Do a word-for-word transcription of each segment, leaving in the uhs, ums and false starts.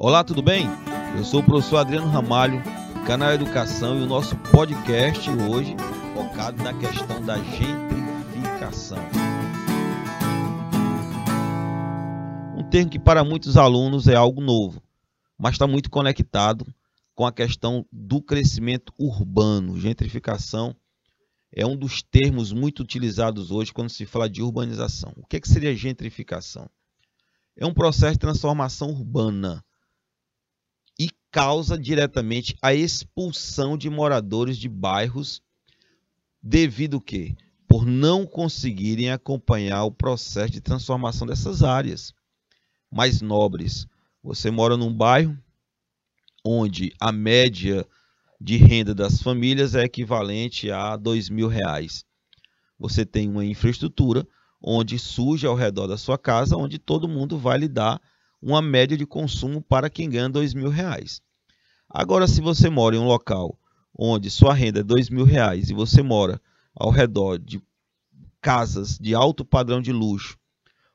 Olá, tudo bem? Eu sou o professor Adriano Ramalho, Canal Educação, e o nosso podcast hoje focado na questão da gentrificação. Um termo que para muitos alunos é algo novo, mas está muito conectado com a questão do crescimento urbano. Gentrificação é um dos termos muito utilizados hoje quando se fala de urbanização. O que é que seria gentrificação? É um processo de transformação urbana e causa diretamente a expulsão de moradores de bairros devido ao quê? Por não conseguirem acompanhar o processo de transformação dessas áreas mais nobres. Você mora num bairro onde a média de renda das famílias é equivalente a dois mil reais. Você tem uma infraestrutura onde surge ao redor da sua casa, onde todo mundo vai lhe dar uma média de consumo para quem ganha dois mil reais. Agora, se você mora em um local onde sua renda é dois mil reais e você mora ao redor de casas de alto padrão de luxo,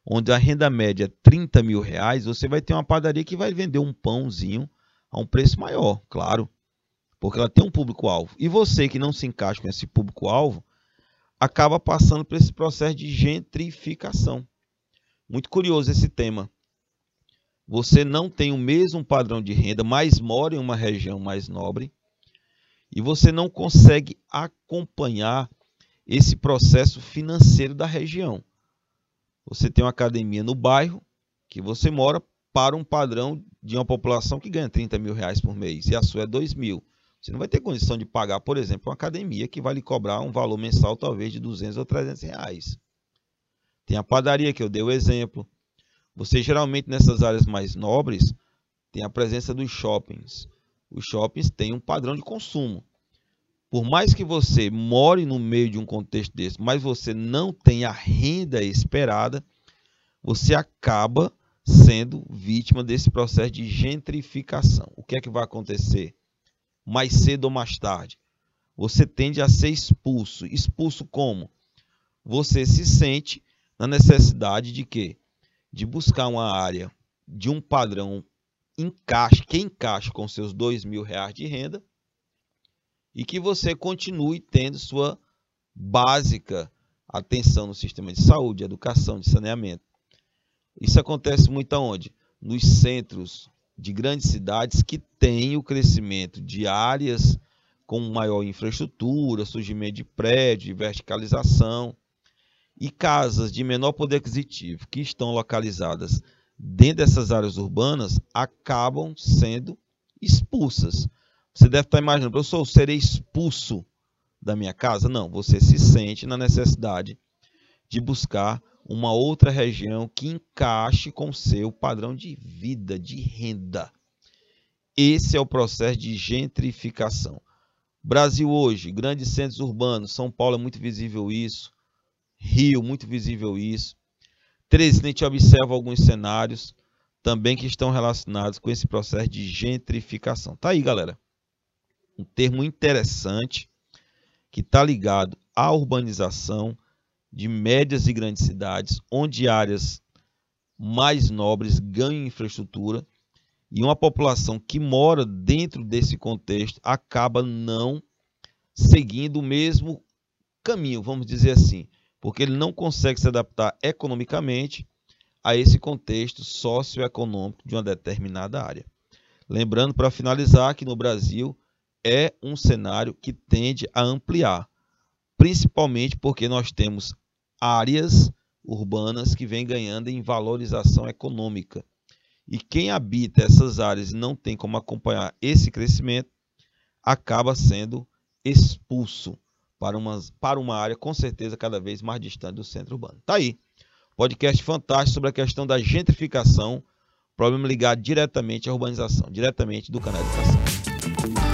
onde a renda média é trinta mil reais, você vai ter uma padaria que vai vender um pãozinho a um preço maior, claro, porque ela tem um público-alvo. E você que não se encaixa com esse público-alvo, acaba passando por esse processo de gentrificação. Muito curioso esse tema. Você não tem o mesmo padrão de renda, mas mora em uma região mais nobre e você não consegue acompanhar esse processo financeiro da região. Você tem uma academia no bairro que você mora para um padrão de uma população que ganha trinta mil reais por mês e a sua é dois mil. Você não vai ter condição de pagar, por exemplo, uma academia que vai lhe cobrar um valor mensal talvez de duzentos ou trezentos reais. Tem a padaria que eu dei o exemplo. Você geralmente nessas áreas mais nobres tem a presença dos shoppings. Os shoppings têm um padrão de consumo. Por mais que você more no meio de um contexto desse, mas você não tem a renda esperada, você acaba sendo vítima desse processo de gentrificação. O que é que vai acontecer? Mais cedo ou mais tarde, você tende a ser expulso. Expulso como? Você se sente na necessidade de quê? De buscar uma área de um padrão encaixe, que encaixe com seus dois mil reais de renda e que você continue tendo sua básica atenção no sistema de saúde, de educação, de saneamento. Isso acontece muito aonde? Nos centros de grandes cidades que têm o crescimento de áreas com maior infraestrutura, surgimento de prédio, verticalização, e casas de menor poder aquisitivo que estão localizadas dentro dessas áreas urbanas acabam sendo expulsas. Você deve estar imaginando, professor, eu serei expulso da minha casa? Não, você se sente na necessidade de buscar uma outra região que encaixe com o seu padrão de vida, de renda. Esse é o processo de gentrificação. Brasil hoje, grandes centros urbanos, São Paulo é muito visível isso, Rio, muito visível isso. Teresina, a gente observa alguns cenários também que estão relacionados com esse processo de gentrificação. Tá aí, galera. Um termo interessante que está ligado à urbanização de médias e grandes cidades, onde áreas mais nobres ganham infraestrutura e uma população que mora dentro desse contexto acaba não seguindo o mesmo caminho, vamos dizer assim, porque ele não consegue se adaptar economicamente a esse contexto socioeconômico de uma determinada área. Lembrando, para finalizar, que no Brasil é um cenário que tende a ampliar, principalmente porque nós temos áreas urbanas que vêm ganhando em valorização econômica. E quem habita essas áreas e não tem como acompanhar esse crescimento, acaba sendo expulso para uma, para uma área com certeza cada vez mais distante do centro urbano. Tá aí, podcast fantástico sobre a questão da gentrificação, problema ligado diretamente à urbanização, diretamente do Canal Educação.